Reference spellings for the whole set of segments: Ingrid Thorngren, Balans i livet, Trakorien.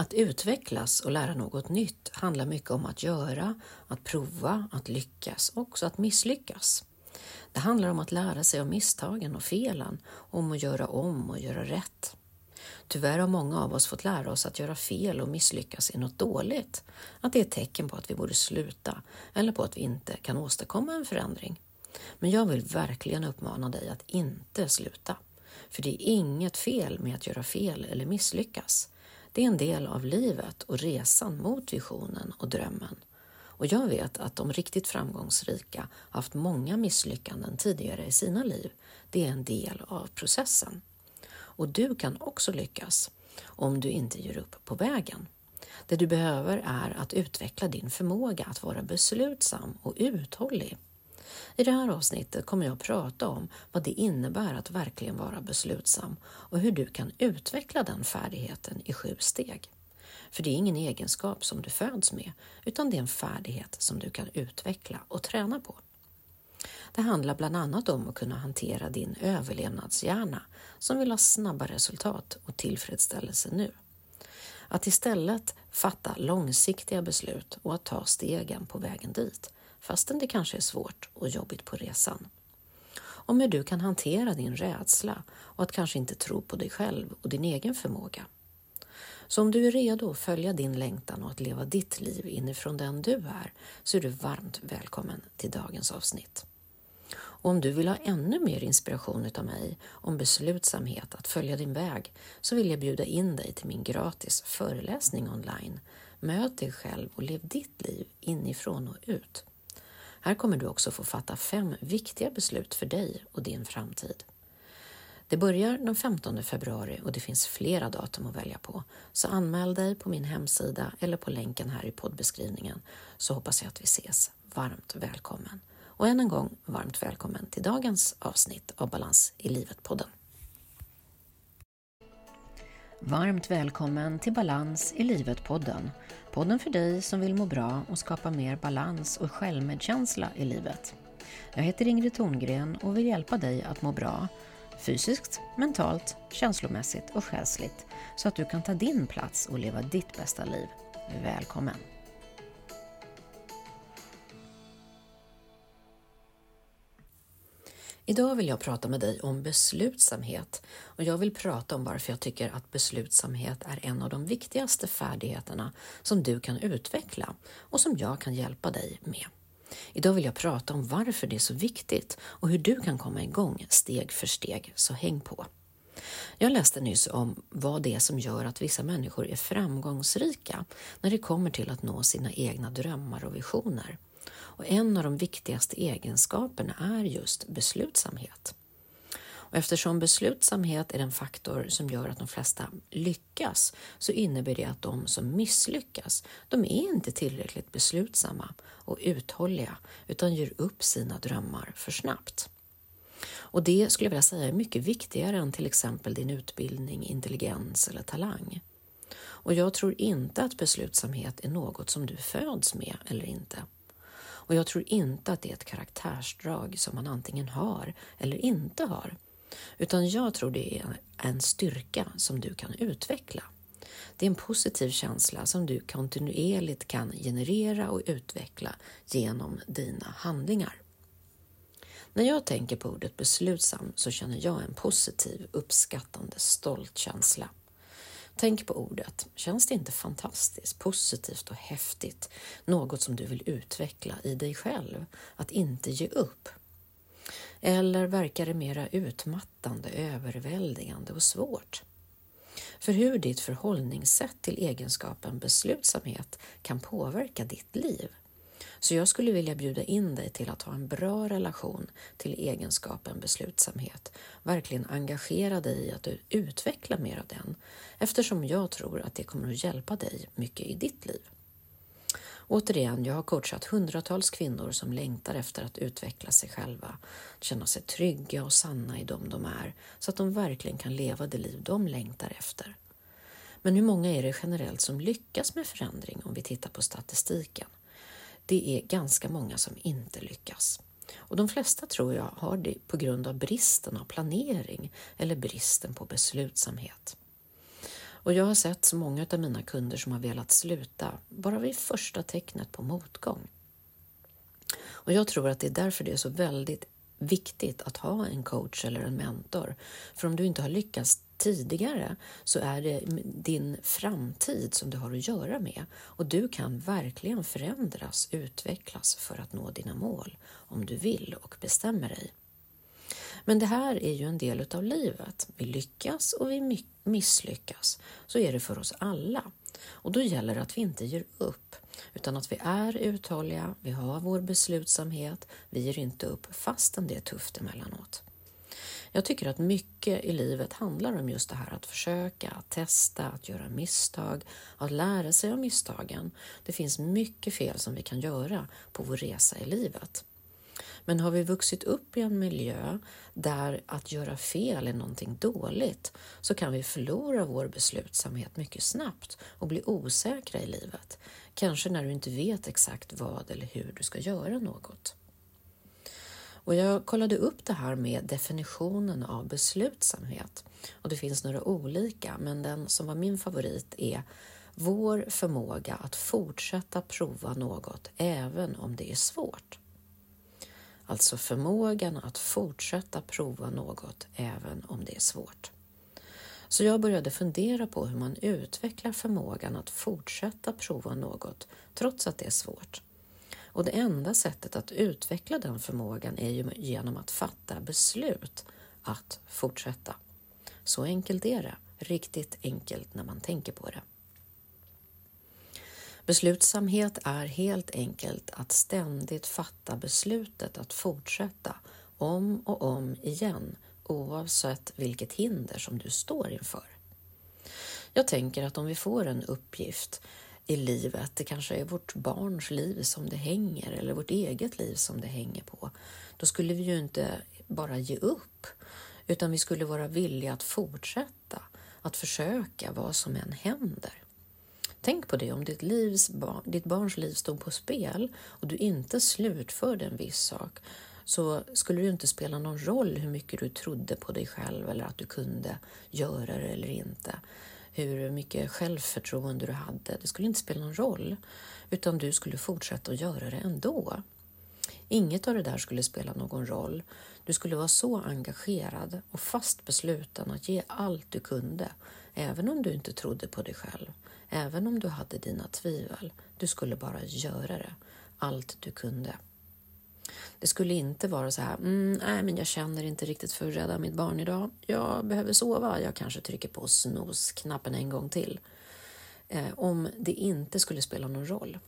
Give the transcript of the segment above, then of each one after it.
Att utvecklas och lära något nytt handlar mycket om att göra, att prova, att lyckas och också att misslyckas. Det handlar om att lära sig om misstagen och felen, om att göra om och göra rätt. Tyvärr har många av oss fått lära oss att göra fel och misslyckas är något dåligt, att det är ett tecken på att vi borde sluta eller på att vi inte kan åstadkomma en förändring. Men jag vill verkligen uppmana dig att inte sluta, för det är inget fel med att göra fel eller misslyckas. Det är en del av livet och resan mot visionen och drömmen. Och jag vet att de riktigt framgångsrika haft många misslyckanden tidigare i sina liv. Det är en del av processen. Och du kan också lyckas om du inte ger upp på vägen. Det du behöver är att utveckla din förmåga att vara beslutsam och uthållig. I det här avsnittet kommer jag att prata om vad det innebär att verkligen vara beslutsam och hur du kan utveckla den färdigheten i 7 steg. För det är ingen egenskap som du föds med, utan det är en färdighet som du kan utveckla och träna på. Det handlar bland annat om att kunna hantera din överlevnadshjärna som vill ha snabba resultat och tillfredsställelse nu. Att istället fatta långsiktiga beslut och att ta stegen på vägen dit, fastän det kanske är svårt och jobbigt på resan. Om hur du kan hantera din rädsla och att kanske inte tro på dig själv och din egen förmåga. Så om du är redo att följa din längtan och att leva ditt liv inifrån den du är, så är du varmt välkommen till dagens avsnitt. Och om du vill ha ännu mer inspiration utav mig om beslutsamhet att följa din väg, så vill jag bjuda in dig till min gratis föreläsning online. Möt dig själv och lev ditt liv inifrån och ut. Här kommer du också få fatta 5 viktiga beslut för dig och din framtid. Det börjar den 15 februari och det finns flera datum att välja på. Så anmäl dig på min hemsida eller på länken här i poddbeskrivningen, så hoppas jag att vi ses. Varmt välkommen. Och än en gång, varmt välkommen till dagens avsnitt av Balans i livet-podden. Varmt välkommen till Balans i livet-podden. Podden för dig som vill må bra och skapa mer balans och självmedkänsla i livet. Jag heter Ingrid Thorngren och vill hjälpa dig att må bra fysiskt, mentalt, känslomässigt och själsligt, så att du kan ta din plats och leva ditt bästa liv. Välkommen! Idag vill jag prata med dig om beslutsamhet, och jag vill prata om varför jag tycker att beslutsamhet är en av de viktigaste färdigheterna som du kan utveckla och som jag kan hjälpa dig med. Idag vill jag prata om varför det är så viktigt och hur du kan komma igång steg för steg, så häng på. Jag läste nyss om vad det är som gör att vissa människor är framgångsrika när det kommer till att nå sina egna drömmar och visioner. Och en av de viktigaste egenskaperna är just beslutsamhet. Och eftersom beslutsamhet är en faktor som gör att de flesta lyckas, så innebär det att de som misslyckas, de är inte tillräckligt beslutsamma och uthålliga, utan ger upp sina drömmar för snabbt. Och det skulle jag vilja säga är mycket viktigare än till exempel din utbildning, intelligens eller talang. Och jag tror inte att beslutsamhet är något som du föds med eller inte. Och jag tror inte att det är ett karaktärsdrag som man antingen har eller inte har. Utan jag tror det är en styrka som du kan utveckla. Det är en positiv känsla som du kontinuerligt kan generera och utveckla genom dina handlingar. När jag tänker på ordet beslutsam, så känner jag en positiv, uppskattande, stolt känsla. Tänk på ordet. Känns det inte fantastiskt, positivt och häftigt? Något som du vill utveckla i dig själv, att inte ge upp. Eller verkar det mera utmattande, överväldigande och svårt? För hur ditt förhållningssätt till egenskapen beslutsamhet kan påverka ditt liv. Så jag skulle vilja bjuda in dig till att ha en bra relation till egenskapen beslutsamhet. Verkligen engagera dig i att du utvecklar mer av den, eftersom jag tror att det kommer att hjälpa dig mycket i ditt liv. Återigen, jag har coachat hundratals kvinnor som längtar efter att utveckla sig själva, känna sig trygga och sanna i dem de är, så att de verkligen kan leva det liv de längtar efter. Men hur många är det generellt som lyckas med förändring om vi tittar på statistiken? Det är ganska många som inte lyckas. Och de flesta, tror jag, har det på grund av bristen av planering eller bristen på beslutsamhet. Och jag har sett så många av mina kunder som har velat sluta bara vid första tecknet på motgång. Och jag tror att det är därför det är så väldigt viktigt att ha en coach eller en mentor. För om du inte har lyckats tidigare så är det din framtid som du har att göra med. Och du kan verkligen förändras, utvecklas för att nå dina mål om du vill och bestämmer dig. Men det här är ju en del av livet. Vi lyckas och vi misslyckas. Så är det för oss alla. Och då gäller det att vi inte ger upp. Utan att vi är uthålliga, vi har vår beslutsamhet, vi ger inte upp fastän det är tufft emellanåt. Jag tycker att mycket i livet handlar om just det här att försöka, att testa, att göra misstag, att lära sig av misstagen. Det finns mycket fel som vi kan göra på vår resa i livet. Men har vi vuxit upp i en miljö där att göra fel är någonting dåligt så kan vi förlora vår beslutsamhet mycket snabbt och bli osäkra i livet. Kanske när du inte vet exakt vad eller hur du ska göra något. Och jag kollade upp det här med definitionen av beslutsamhet. Och det finns några olika, men den som var min favorit är vår förmåga att fortsätta prova något även om det är svårt. Alltså förmågan att fortsätta prova något även om det är svårt. Så jag började fundera på hur man utvecklar förmågan att fortsätta prova något trots att det är svårt. Och det enda sättet att utveckla den förmågan är ju genom att fatta beslut att fortsätta. Så enkelt är det. Riktigt enkelt när man tänker på det. Beslutsamhet är helt enkelt att ständigt fatta beslutet att fortsätta om och om igen oavsett vilket hinder som du står inför. Jag tänker att om vi får en uppgift i livet, det kanske är vårt barns liv som det hänger eller vårt eget liv som det hänger på, då skulle vi ju inte bara ge upp utan vi skulle vara villiga att fortsätta, att försöka vad som än händer. Tänk på det, om ditt barns liv stod på spel och du inte slutförde en viss sak så skulle det ju inte spela någon roll hur mycket du trodde på dig själv eller att du kunde göra det eller inte. Hur mycket självförtroende du hade, det skulle inte spela någon roll utan du skulle fortsätta att göra det ändå. Inget av det där skulle spela någon roll. Du skulle vara så engagerad och fast besluten att ge allt du kunde även om du inte trodde på dig själv. Även om du hade dina tvivel, du skulle bara göra det, allt du kunde. Det skulle inte vara så här, men jag känner inte riktigt för att rädda mitt barn idag. Jag behöver sova, jag kanske trycker på snosknappen en gång till. Om det inte skulle spela någon roll.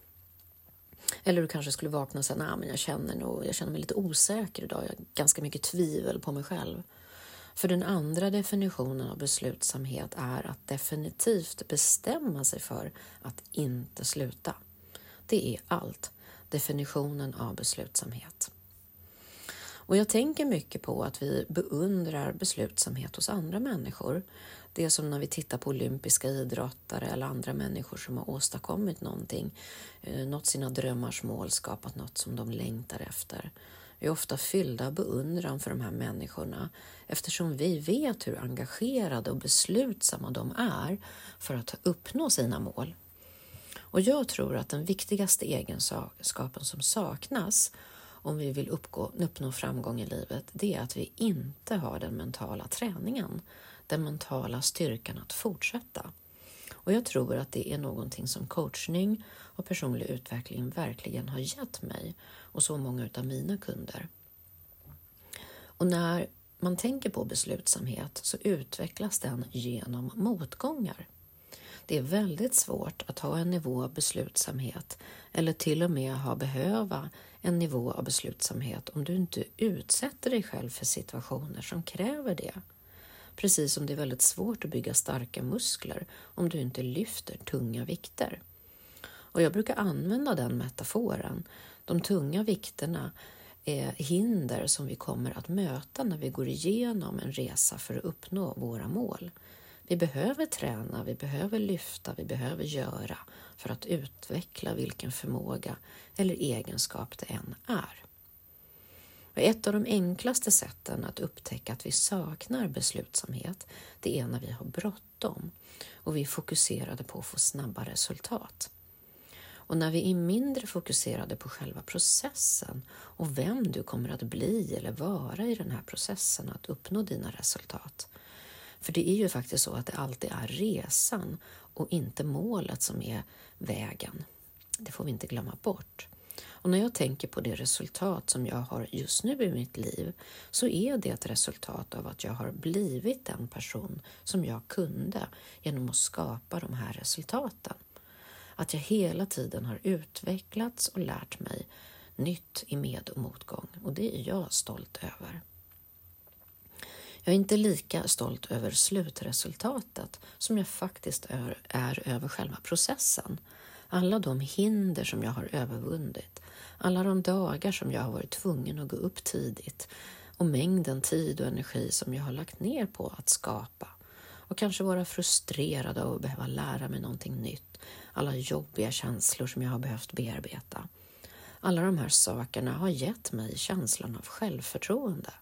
Eller du kanske skulle vakna och säga, men jag känner mig lite osäker idag, jag har ganska mycket tvivel på mig själv. För den andra definitionen av beslutsamhet är att definitivt bestämma sig för att inte sluta. Det är allt, definitionen av beslutsamhet. Och jag tänker mycket på att vi beundrar beslutsamhet hos andra människor. Det är som när vi tittar på olympiska idrottare eller andra människor som har åstadkommit någonting, nått sina drömmars mål, skapat något som de längtar efter. Vi är ofta fyllda av beundran för de här människorna eftersom vi vet hur engagerade och beslutsamma de är för att uppnå sina mål. Och jag tror att den viktigaste egenskapen som saknas om vi vill uppnå framgång i livet, det är att vi inte har den mentala träningen, den mentala styrkan att fortsätta. Och jag tror att det är någonting som coachning och personlig utveckling verkligen har gett mig och så många av mina kunder. Och när man tänker på beslutsamhet så utvecklas den genom motgångar. Det är väldigt svårt att ha en nivå av beslutsamhet eller till och med behöva en nivå av beslutsamhet om du inte utsätter dig själv för situationer som kräver det. Precis som det är väldigt svårt att bygga starka muskler om du inte lyfter tunga vikter. Och jag brukar använda den metaforen. De tunga vikterna är hinder som vi kommer att möta när vi går igenom en resa för att uppnå våra mål. Vi behöver träna, vi behöver lyfta, vi behöver göra för att utveckla vilken förmåga eller egenskap det än är. Och ett av de enklaste sätten att upptäcka att vi saknar beslutsamhet, det är när vi har bråttom och vi är fokuserade på att få snabba resultat. Och när vi är mindre fokuserade på själva processen och vem du kommer att bli eller vara i den här processen att uppnå dina resultat. För det är ju faktiskt så att det alltid är resan och inte målet som är vägen. Det får vi inte glömma bort. Och när jag tänker på det resultat som jag har just nu i mitt liv så är det ett resultat av att jag har blivit den person som jag kunde genom att skapa de här resultaten. Att jag hela tiden har utvecklats och lärt mig nytt i med- och motgång. Och det är jag stolt över. Jag är inte lika stolt över slutresultatet som jag faktiskt är över själva processen. Alla de hinder som jag har övervunnit, alla de dagar som jag har varit tvungen att gå upp tidigt och mängden tid och energi som jag har lagt ner på att skapa. Och kanske vara frustrerad och behöva lära mig någonting nytt. Alla jobbiga känslor som jag har behövt bearbeta. Alla de här sakerna har gett mig känslan av självförtroende.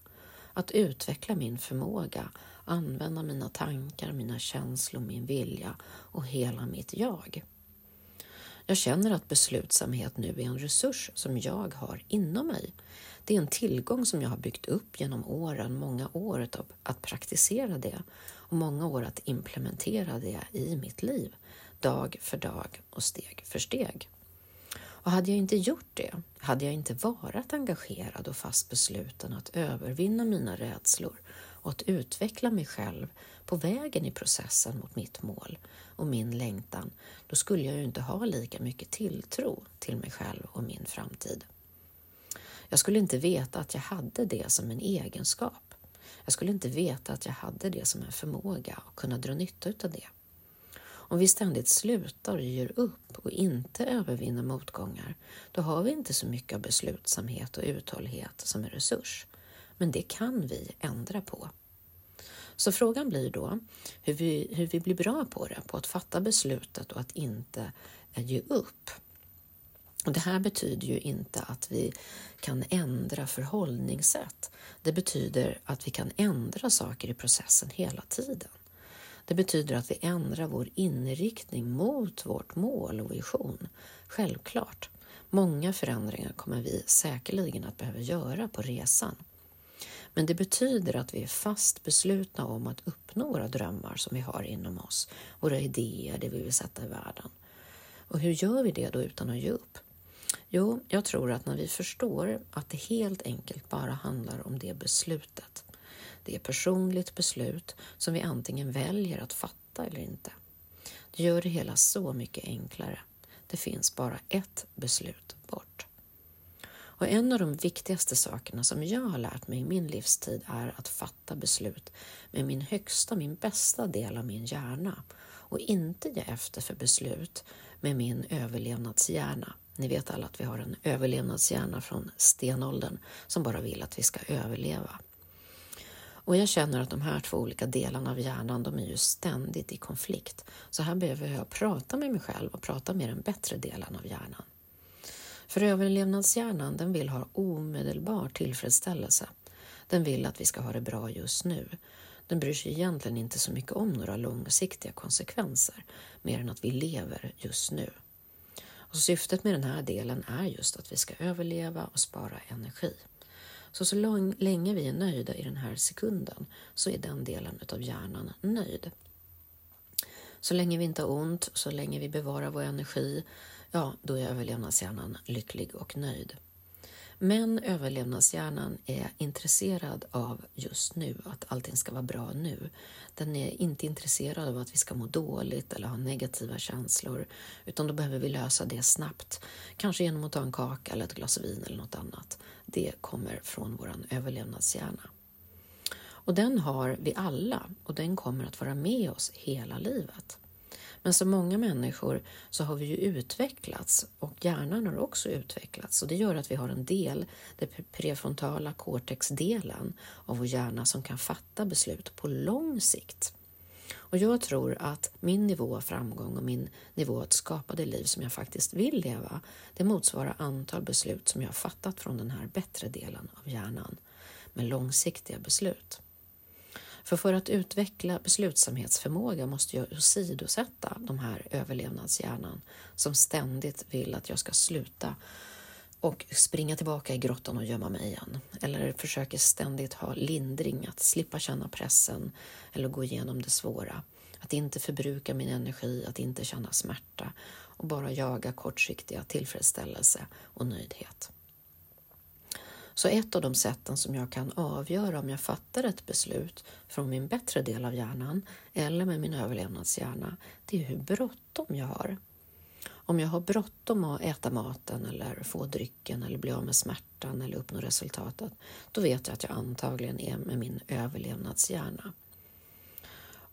Att utveckla min förmåga, använda mina tankar, mina känslor, min vilja och hela mitt jag. Jag känner att beslutsamhet nu är en resurs som jag har inom mig. Det är en tillgång som jag har byggt upp genom åren, många år att praktisera det och många år att implementera det i mitt liv, dag för dag och steg för steg. Och hade jag inte gjort det, hade jag inte varit engagerad och fast besluten att övervinna mina rädslor och att utveckla mig själv på vägen i processen mot mitt mål och min längtan, då skulle jag ju inte ha lika mycket tilltro till mig själv och min framtid. Jag skulle inte veta att jag hade det som en egenskap. Jag skulle inte veta att jag hade det som en förmåga och kunna dra nytta av det. Om vi ständigt slutar och ger upp och inte övervinner motgångar, då har vi inte så mycket av beslutsamhet och uthållighet som en resurs. Men det kan vi ändra på. Så frågan blir då hur vi blir bra på det, på att fatta beslutet och att inte ge upp. Och det här betyder ju inte att vi kan ändra förhållningssätt. Det betyder att vi kan ändra saker i processen hela tiden. Det betyder att vi ändrar vår inriktning mot vårt mål och vision. Självklart. Många förändringar kommer vi säkerligen att behöva göra på resan. Men det betyder att vi är fast beslutna om att uppnå våra drömmar som vi har inom oss. Våra idéer, det vi vill sätta i världen. Och hur gör vi det då utan att ge upp? Jo, jag tror att när vi förstår att det helt enkelt bara handlar om det beslutet. Det är personligt beslut som vi antingen väljer att fatta eller inte. Det gör det hela så mycket enklare. Det finns bara ett beslut bort. Och en av de viktigaste sakerna som jag har lärt mig i min livstid är att fatta beslut med min högsta, min bästa del av min hjärna. Och inte ge efter för beslut med min överlevnadshjärna. Ni vet alla att vi har en överlevnadshjärna från stenåldern som bara vill att vi ska överleva. Och jag känner att de här två olika delarna av hjärnan, de är ju ständigt i konflikt. Så här behöver jag prata med mig själv och prata med den bättre delen av hjärnan. För överlevnadshjärnan, den vill ha omedelbar tillfredsställelse. Den vill att vi ska ha det bra just nu. Den bryr sig egentligen inte så mycket om några långsiktiga konsekvenser, mer än att vi lever just nu. Och syftet med den här delen är just att vi ska överleva och spara energi. Så länge vi är nöjda i den här sekunden så är den delen av hjärnan nöjd. Så länge vi inte har ont, så länge vi bevarar vår energi, ja, då är överlevnadshjärnan lycklig och nöjd. Men överlevnadshjärnan är intresserad av just nu, att allting ska vara bra nu. Den är inte intresserad av att vi ska må dåligt eller ha negativa känslor, utan då behöver vi lösa det snabbt. Kanske genom att ta en kaka eller ett glas vin eller något annat. Det kommer från vår överlevnadshjärna. Och den har vi alla och den kommer att vara med oss hela livet. Men som många människor så har vi ju utvecklats och hjärnan har också utvecklats. Och det gör att vi har en del, den prefrontala cortexdelen av vår hjärna som kan fatta beslut på lång sikt. Och jag tror att min nivå av framgång och min nivå att skapa det liv som jag faktiskt vill leva, det motsvarar antal beslut som jag har fattat från den här bättre delen av hjärnan med långsiktiga beslut. För att utveckla beslutsamhetsförmåga måste jag åsidosätta de här överlevnadshjärnan som ständigt vill att jag ska sluta och springa tillbaka i grottan och gömma mig igen. Eller försöker ständigt ha lindring, att slippa känna pressen eller gå igenom det svåra. Att inte förbruka min energi, att inte känna smärta och bara jaga kortsiktiga tillfredsställelse och nöjdhet. Så ett av de sätten som jag kan avgöra om jag fattar ett beslut från min bättre del av hjärnan eller med min överlevnadshjärna, det är hur bråttom jag har. Om jag har bråttom att äta maten eller få drycken eller bli av med smärtan eller uppnå resultatet, då vet jag att jag antagligen är med min överlevnadshjärna.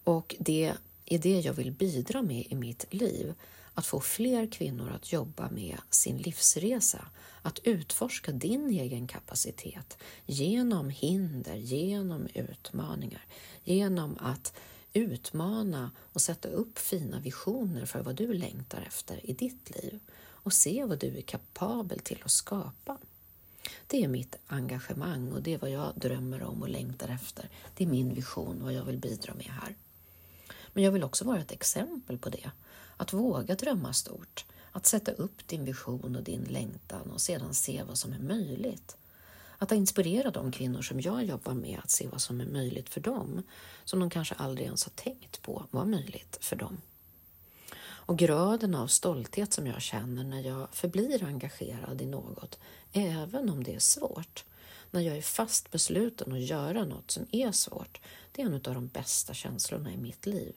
Och det är det jag vill bidra med i mitt liv, att få fler kvinnor att jobba med sin livsresa, att utforska din egen kapacitet genom hinder, genom utmaningar, genom att utmana och sätta upp fina visioner för vad du längtar efter i ditt liv och se vad du är kapabel till att skapa. Det är mitt engagemang och det är vad jag drömmer om och längtar efter. Det är min vision, vad jag vill bidra med här. Men jag vill också vara ett exempel på det. Att våga drömma stort, att sätta upp din vision och din längtan och sedan se vad som är möjligt. Att inspirera de kvinnor som jag jobbar med att se vad som är möjligt för dem, som de kanske aldrig ens har tänkt på var möjligt för dem. Och graden av stolthet som jag känner när jag förblir engagerad i något, även om det är svårt. När jag är fast besluten att göra något som är svårt, det är en av de bästa känslorna i mitt liv.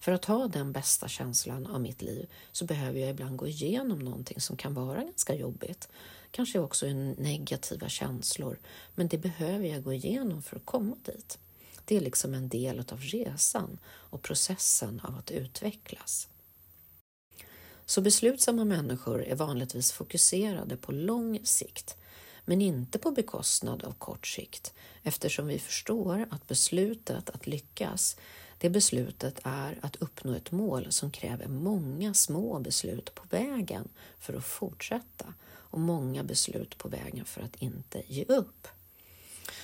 För att ha den bästa känslan av mitt liv så behöver jag ibland gå igenom någonting som kan vara ganska jobbigt. Kanske också negativa känslor, men det behöver jag gå igenom för att komma dit. Det är liksom en del av resan och processen av att utvecklas. Så beslutsamma människor är vanligtvis fokuserade på lång sikt, men inte på bekostnad av kort sikt, eftersom vi förstår att beslutet att lyckas, det beslutet är att uppnå ett mål som kräver många små beslut på vägen för att fortsätta och många beslut på vägen för att inte ge upp.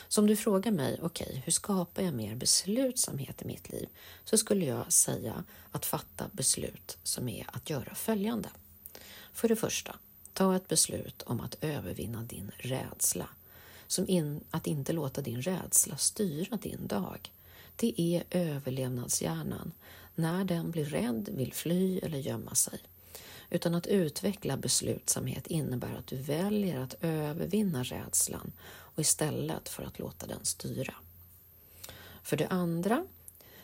Så om du frågar mig, okej, hur skapar jag mer beslutsamhet i mitt liv? Så skulle jag säga att fatta beslut som är att göra följande. För det första, ta ett beslut om att övervinna din rädsla. Att inte låta din rädsla styra din dag. Det är överlevnadshjärnan. När den blir rädd, vill fly eller gömma sig. Utan att utveckla beslutsamhet innebär att du väljer att övervinna rädslan och istället för att låta den styra. För det andra,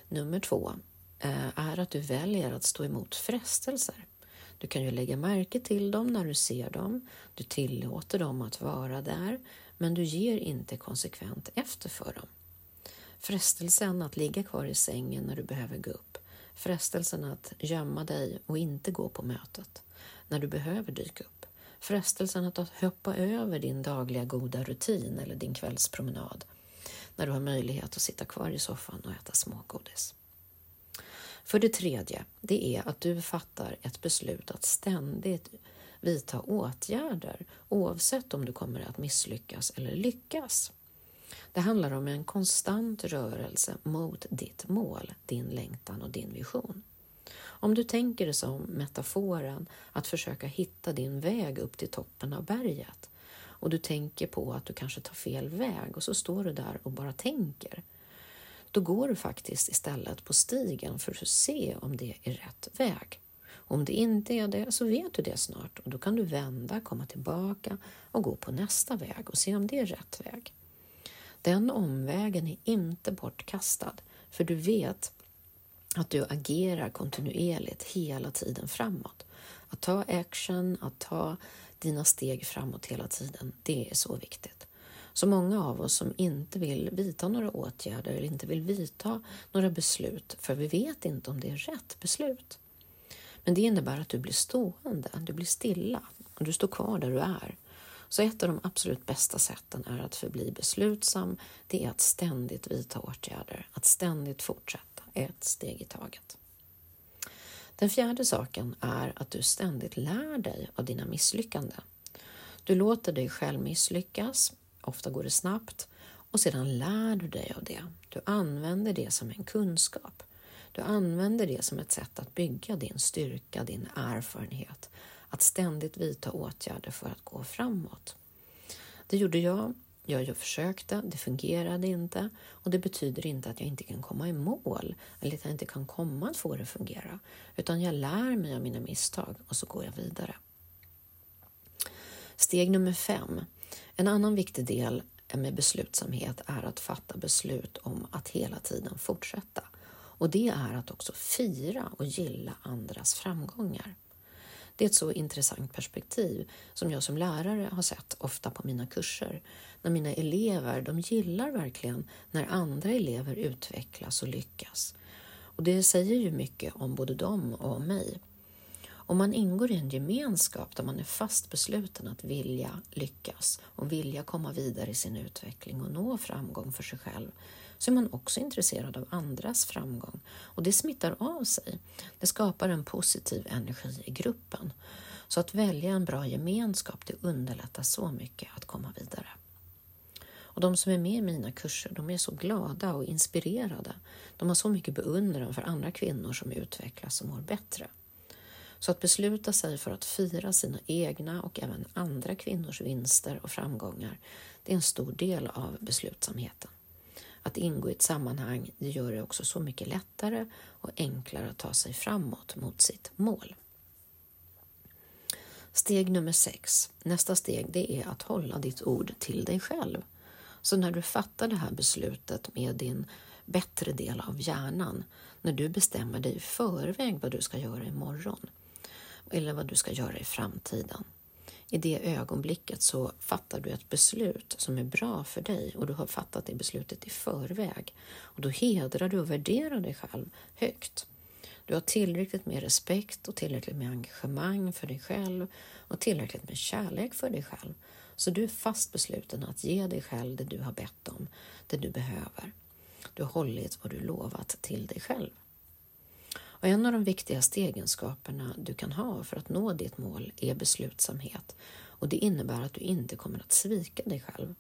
nummer 2, är att du väljer att stå emot frestelser. Du kan ju lägga märke till dem när du ser dem, du tillåter dem att vara där, men du ger inte konsekvent efter för dem. Frestelsen att ligga kvar i sängen när du behöver gå upp, frestelsen att gömma dig och inte gå på mötet när du behöver dyka upp, frestelsen att hoppa över din dagliga goda rutin eller din kvällspromenad när du har möjlighet att sitta kvar i soffan och äta smågodis. För det tredje, det är att du fattar ett beslut att ständigt vidta åtgärder oavsett om du kommer att misslyckas eller lyckas. Det handlar om en konstant rörelse mot ditt mål, din längtan och din vision. Om du tänker det som metaforen att försöka hitta din väg upp till toppen av berget och du tänker på att du kanske tar fel väg och så står du där och bara tänker, då går du faktiskt istället på stigen för att se om det är rätt väg. Om det inte är det så vet du det snart och då kan du vända, komma tillbaka och gå på nästa väg och se om det är rätt väg. Den omvägen är inte bortkastad, för du vet att du agerar kontinuerligt hela tiden framåt. Att ta action, att ta dina steg framåt hela tiden, det är så viktigt. Så många av oss som inte vill vidta några åtgärder eller inte vill vidta några beslut, för vi vet inte om det är rätt beslut. Men det innebär att du blir stående, du blir stilla och du står kvar där du är. Så ett av de absolut bästa sätten är att förbli beslutsam, det är att ständigt vidta åtgärder, att ständigt fortsätta, ett steg i taget. Den fjärde saken är att du ständigt lär dig av dina misslyckanden. Du låter dig själv misslyckas, ofta går det snabbt, och sedan lär du dig av det. Du använder det som en kunskap. Du använder det som ett sätt att bygga din styrka, din erfarenhet. Att ständigt vidta åtgärder för att gå framåt. Det gjorde jag. Jag försökte, det fungerade inte, och det betyder inte att jag inte kan komma i mål eller att jag inte kan komma att få det att fungera, utan jag lär mig av mina misstag och så går jag vidare. Steg nummer 5. En annan viktig del med beslutsamhet är att fatta beslut om att hela tiden fortsätta, och det är att också fira och gilla andras framgångar. Det är ett så intressant perspektiv som jag som lärare har sett ofta på mina kurser. När mina elever, de gillar verkligen när andra elever utvecklas och lyckas. Och det säger ju mycket om både dem och om mig. Om man ingår i en gemenskap där man är fast besluten att vilja lyckas och vilja komma vidare i sin utveckling och nå framgång för sig själv, så är man också intresserad av andras framgång, och det smittar av sig. Det skapar en positiv energi i gruppen. Så att välja en bra gemenskap, det underlättar så mycket att komma vidare. Och de som är med i mina kurser, de är så glada och inspirerade. De har så mycket beundran för andra kvinnor som utvecklas och mår bättre. Så att besluta sig för att fira sina egna och även andra kvinnors vinster och framgångar, det är en stor del av beslutsamheten. Att ingå i ett sammanhang, det gör det också så mycket lättare och enklare att ta sig framåt mot sitt mål. Steg nummer 6. Nästa steg, det är att hålla ditt ord till dig själv. Så när du fattar det här beslutet med din bättre del av hjärnan, när du bestämmer dig i förväg vad du ska göra imorgon eller vad du ska göra i framtiden. I det ögonblicket så fattar du ett beslut som är bra för dig, och du har fattat det beslutet i förväg. Och då hedrar du och värderar dig själv högt. Du har tillräckligt med respekt och tillräckligt med engagemang för dig själv och tillräckligt med kärlek för dig själv. Så du är fast besluten att ge dig själv det du har bett om, det du behöver. Du har hållit vad du lovat till dig själv. Och en av de viktigaste egenskaperna du kan ha för att nå ditt mål är beslutsamhet, och det innebär att du inte kommer att svika dig själv.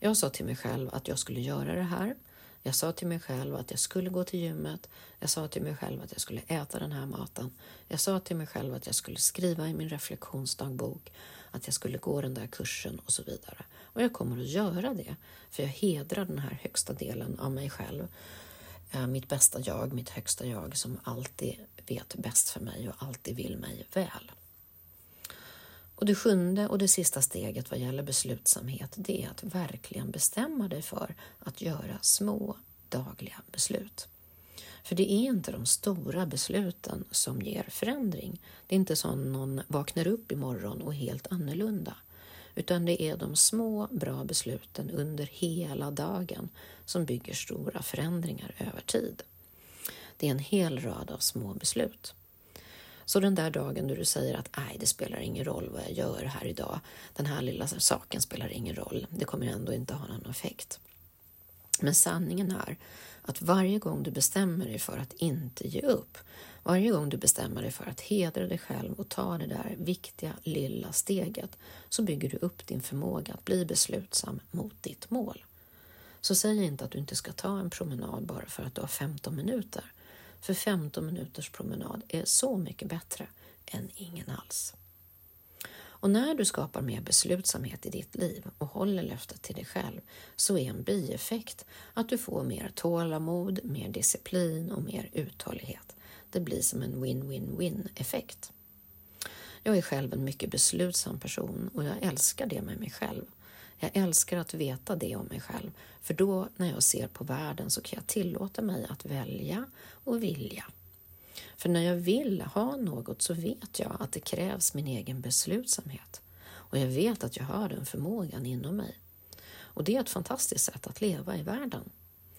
Jag sa till mig själv att jag skulle göra det här. Jag sa till mig själv att jag skulle gå till gymmet. Jag sa till mig själv att jag skulle äta den här maten. Jag sa till mig själv att jag skulle skriva i min reflektionsdagbok, att jag skulle gå den där kursen och så vidare. Och jag kommer att göra det, för jag hedrar den här högsta delen av mig själv. Mitt bästa jag, mitt högsta jag som alltid vet bäst för mig och alltid vill mig väl. Och det sjunde och det sista steget vad gäller beslutsamhet, det är att verkligen bestämma dig för att göra små dagliga beslut. För det är inte de stora besluten som ger förändring. Det är inte som någon vaknar upp imorgon och helt annorlunda. Utan det är de små bra besluten under hela dagen som bygger stora förändringar över tid. Det är en hel rad av små beslut. Så den där dagen då du säger att det spelar ingen roll vad jag gör här idag. Den här lilla saken spelar ingen roll. Det kommer ändå inte ha någon effekt. Men sanningen är att varje gång du bestämmer dig för att inte ge upp, varje gång du bestämmer dig för att hedra dig själv och ta det där viktiga lilla steget, så bygger du upp din förmåga att bli beslutsam mot ditt mål. Så säg inte att du inte ska ta en promenad bara för att du har 15 minuter. För 15 minuters promenad är så mycket bättre än ingen alls. Och när du skapar mer beslutsamhet i ditt liv och håller löftet till dig själv, så är en bieffekt att du får mer tålamod, mer disciplin och mer uthållighet. Det blir som en win-win-win-effekt. Jag är själv en mycket beslutsam person, och jag älskar det med mig själv. Jag älskar att veta det om mig själv, för då när jag ser på världen så kan jag tillåta mig att välja och vilja. För när jag vill ha något så vet jag att det krävs min egen beslutsamhet. Och jag vet att jag har den förmågan inom mig. Och det är ett fantastiskt sätt att leva i världen.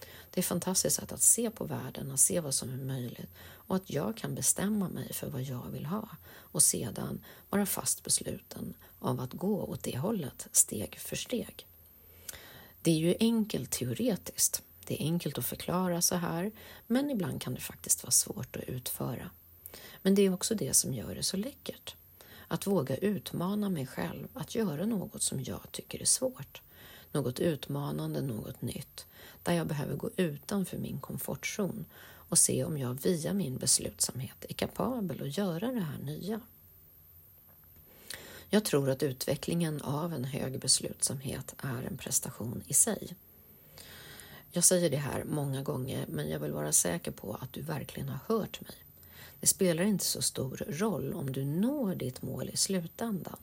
Det är ett fantastiskt sätt att se på världen, att se vad som är möjligt. Och att jag kan bestämma mig för vad jag vill ha. Och sedan vara fast besluten av att gå åt det hållet steg för steg. Det är ju enkelt teoretiskt. Det är enkelt att förklara så här, men ibland kan det faktiskt vara svårt att utföra. Men det är också det som gör det så läckert. Att våga utmana mig själv, att göra något som jag tycker är svårt. Något utmanande, något nytt, där jag behöver gå utanför min komfortzon och se om jag via min beslutsamhet är kapabel att göra det här nya. Jag tror att utvecklingen av en hög beslutsamhet är en prestation i sig. Jag säger det här många gånger, men jag vill vara säker på att du verkligen har hört mig. Det spelar inte så stor roll om du når ditt mål i slutändan.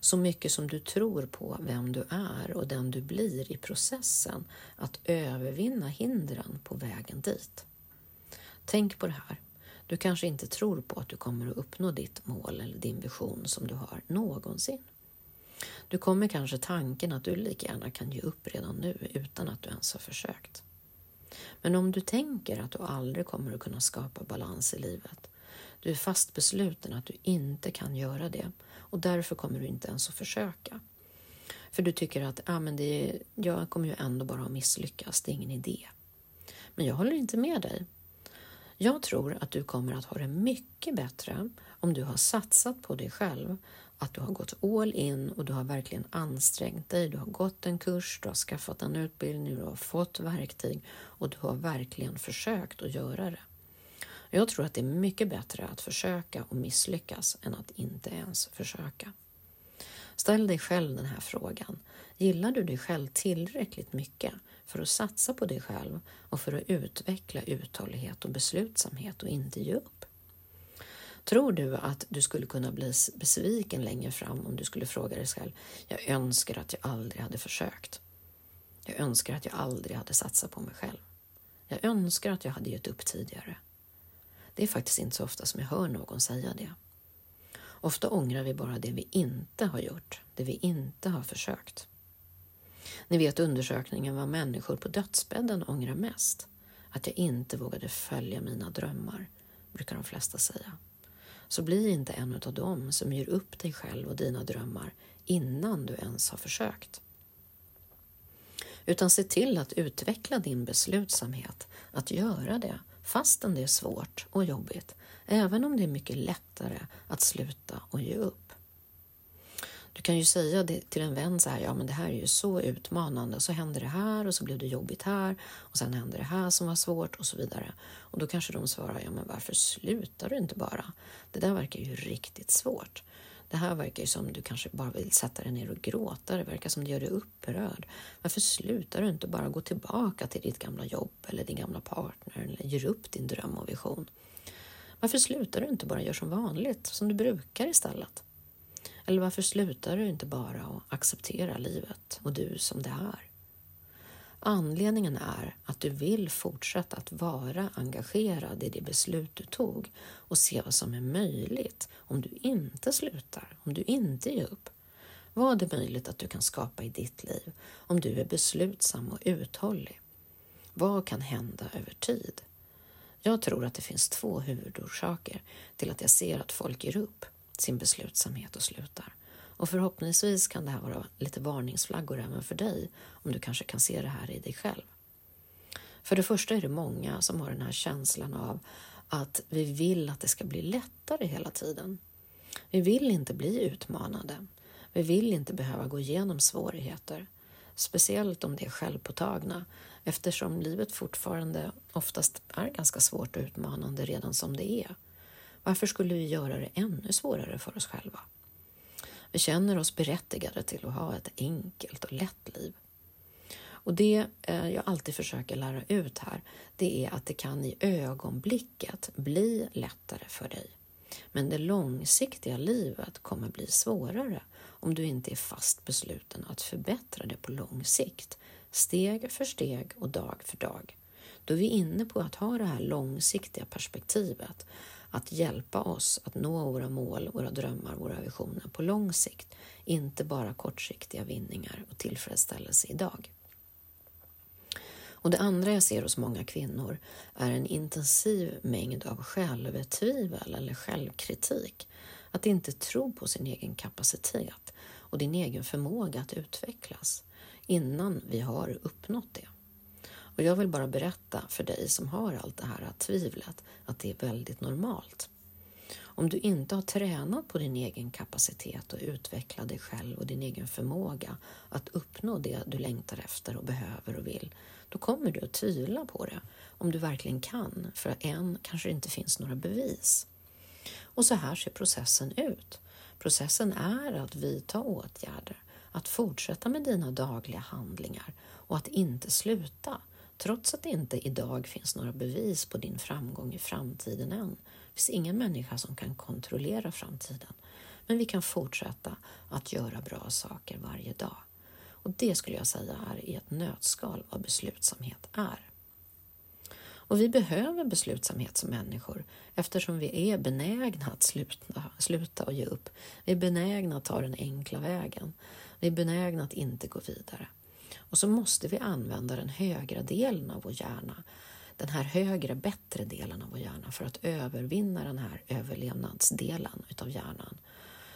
Så mycket som du tror på vem du är och den du blir i processen att övervinna hindren på vägen dit. Tänk på det här. Du kanske inte tror på att du kommer att uppnå ditt mål eller din vision som du har någonsin. Du kommer kanske tanken att du lika gärna kan ge upp redan nu utan att du ens har försökt. Men om du tänker att du aldrig kommer att kunna skapa balans i livet, du är fast besluten att du inte kan göra det och därför kommer du inte ens att försöka. För du tycker att jag kommer ju ändå bara att misslyckas, det är ingen idé. Men jag håller inte med dig. Jag tror att du kommer att ha det mycket bättre om du har satsat på dig själv, att du har gått all in och du har verkligen ansträngt dig, du har gått en kurs, du har skaffat en utbildning, du har fått verktyg och du har verkligen försökt att göra det. Jag tror att det är mycket bättre att försöka och misslyckas än att inte ens försöka. Ställ dig själv den här frågan. Gillar du dig själv tillräckligt mycket för att satsa på dig själv och för att utveckla uthållighet och beslutsamhet och inte ge upp? Tror du att du skulle kunna bli besviken längre fram om du skulle fråga dig själv: jag önskar att jag aldrig hade försökt. Jag önskar att jag aldrig hade satsat på mig själv. Jag önskar att jag hade gett upp tidigare. Det är faktiskt inte så ofta som jag hör någon säga det. Ofta ångrar vi bara det vi inte har gjort, det vi inte har försökt. Ni vet undersökningen vad människor på dödsbädden ångrar mest. Att jag inte vågade följa mina drömmar, brukar de flesta säga. Så bli inte en av dem som ger upp dig själv och dina drömmar innan du ens har försökt. Utan se till att utveckla din beslutsamhet, att göra det. Fastän det är svårt och jobbigt, även om det är mycket lättare att sluta och ge upp. Du kan ju säga det till en vän så här: ja men det här är ju så utmanande, så händer det här och så blev det jobbigt här och sen händer det här som var svårt och så vidare. Och då kanske de svarar: ja men varför slutar du inte bara? Det där verkar ju riktigt svårt. Det här verkar ju som du kanske bara vill sätta dig ner och gråta, det verkar som det gör dig upprörd. Varför slutar du inte bara gå tillbaka till ditt gamla jobb eller din gamla partner eller ger upp din dröm och vision? Varför slutar du inte bara göra som vanligt, som du brukar istället? Eller varför slutar du inte bara att acceptera livet och du som det är? Anledningen är att du vill fortsätta att vara engagerad i det beslut du tog och se vad som är möjligt om du inte slutar, om du inte ger upp. Vad är möjligt att du kan skapa i ditt liv om du är beslutsam och uthållig? Vad kan hända över tid? Jag tror att det finns två huvudorsaker till att jag ser att folk ger upp sin beslutsamhet och slutar. Och förhoppningsvis kan det här vara lite varningsflaggor även för dig om du kanske kan se det här i dig själv. För det första är det många som har den här känslan av att vi vill att det ska bli lättare hela tiden. Vi vill inte bli utmanade. Vi vill inte behöva gå igenom svårigheter. Speciellt om det är självpåtagna, eftersom livet fortfarande oftast är ganska svårt och utmanande redan som det är. Varför skulle vi göra det ännu svårare för oss själva? Vi känner oss berättigade till att ha ett enkelt och lätt liv. Och det jag alltid försöker lära ut här, det är att det kan i ögonblicket bli lättare för dig. Men det långsiktiga livet kommer bli svårare om du inte är fast besluten att förbättra det på lång sikt, steg för steg och dag för dag. Då är vi inne på att ha det här långsiktiga perspektivet, att hjälpa oss att nå våra mål, våra drömmar, våra visioner på lång sikt, inte bara kortsiktiga vinningar och tillfredsställelse idag. Och det andra jag ser hos många kvinnor är en intensiv mängd av självtvivel eller självkritik, att inte tro på sin egen kapacitet och din egen förmåga att utvecklas innan vi har uppnått det. Och jag vill bara berätta för dig som har allt det här tvivlet att det är väldigt normalt. Om du inte har tränat på din egen kapacitet och utvecklat dig själv och din egen förmåga att uppnå det du längtar efter och behöver och vill, då kommer du att tvivla på det om du verkligen kan, för än kanske det inte finns några bevis. Och så här ser processen ut. Processen är att vidta åtgärder, att fortsätta med dina dagliga handlingar och att inte sluta. Trots att det inte idag finns några bevis på din framgång i framtiden än. Det finns ingen människa som kan kontrollera framtiden. Men vi kan fortsätta att göra bra saker varje dag. Och det skulle jag säga är i ett nötskal vad beslutsamhet är. Och vi behöver beslutsamhet som människor eftersom vi är benägna att sluta och ge upp. Vi är benägna att ta den enkla vägen. Vi är benägna att inte gå vidare. Och så måste vi använda den högra delen av vår hjärna, den här högra, bättre delen av vår hjärna, för att övervinna den här överlevnadsdelen utav hjärnan.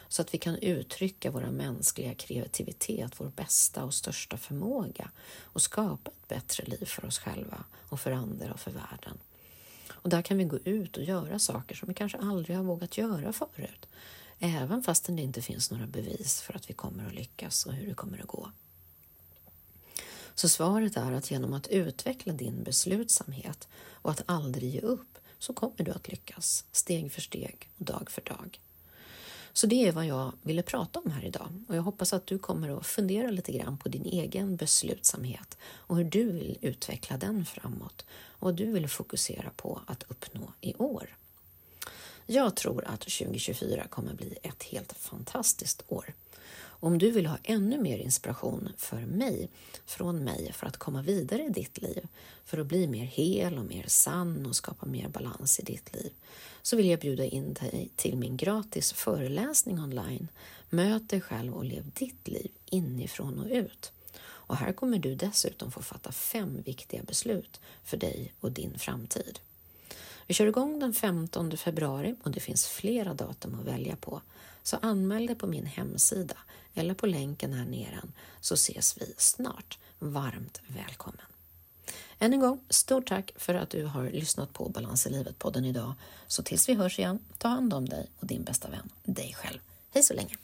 Så att vi kan uttrycka vår mänskliga kreativitet, vår bästa och största förmåga och skapa ett bättre liv för oss själva och för andra och för världen. Och där kan vi gå ut och göra saker som vi kanske aldrig har vågat göra förut, även fast det inte finns några bevis för att vi kommer att lyckas och hur det kommer att gå. Så svaret är att genom att utveckla din beslutsamhet och att aldrig ge upp så kommer du att lyckas steg för steg och dag för dag. Så det är vad jag ville prata om här idag, och jag hoppas att du kommer att fundera lite grann på din egen beslutsamhet och hur du vill utveckla den framåt och vad du vill fokusera på att uppnå i år. Jag tror att 2024 kommer bli ett helt fantastiskt år. Om du vill ha ännu mer inspiration från mig för att komma vidare i ditt liv, för att bli mer hel och mer sann och skapa mer balans i ditt liv, så vill jag bjuda in dig till min gratis föreläsning online. Möt dig själv och lev ditt liv inifrån och ut. Och här kommer du dessutom få fatta 5 viktiga beslut för dig och din framtid. Vi kör igång den 15 februari och det finns flera datum att välja på. Så anmäl dig på min hemsida eller på länken här nere, så ses vi snart. Varmt välkommen! Än en gång, stort tack för att du har lyssnat på Balans i livet-podden idag. Så tills vi hörs igen, ta hand om dig och din bästa vän, dig själv. Hej så länge!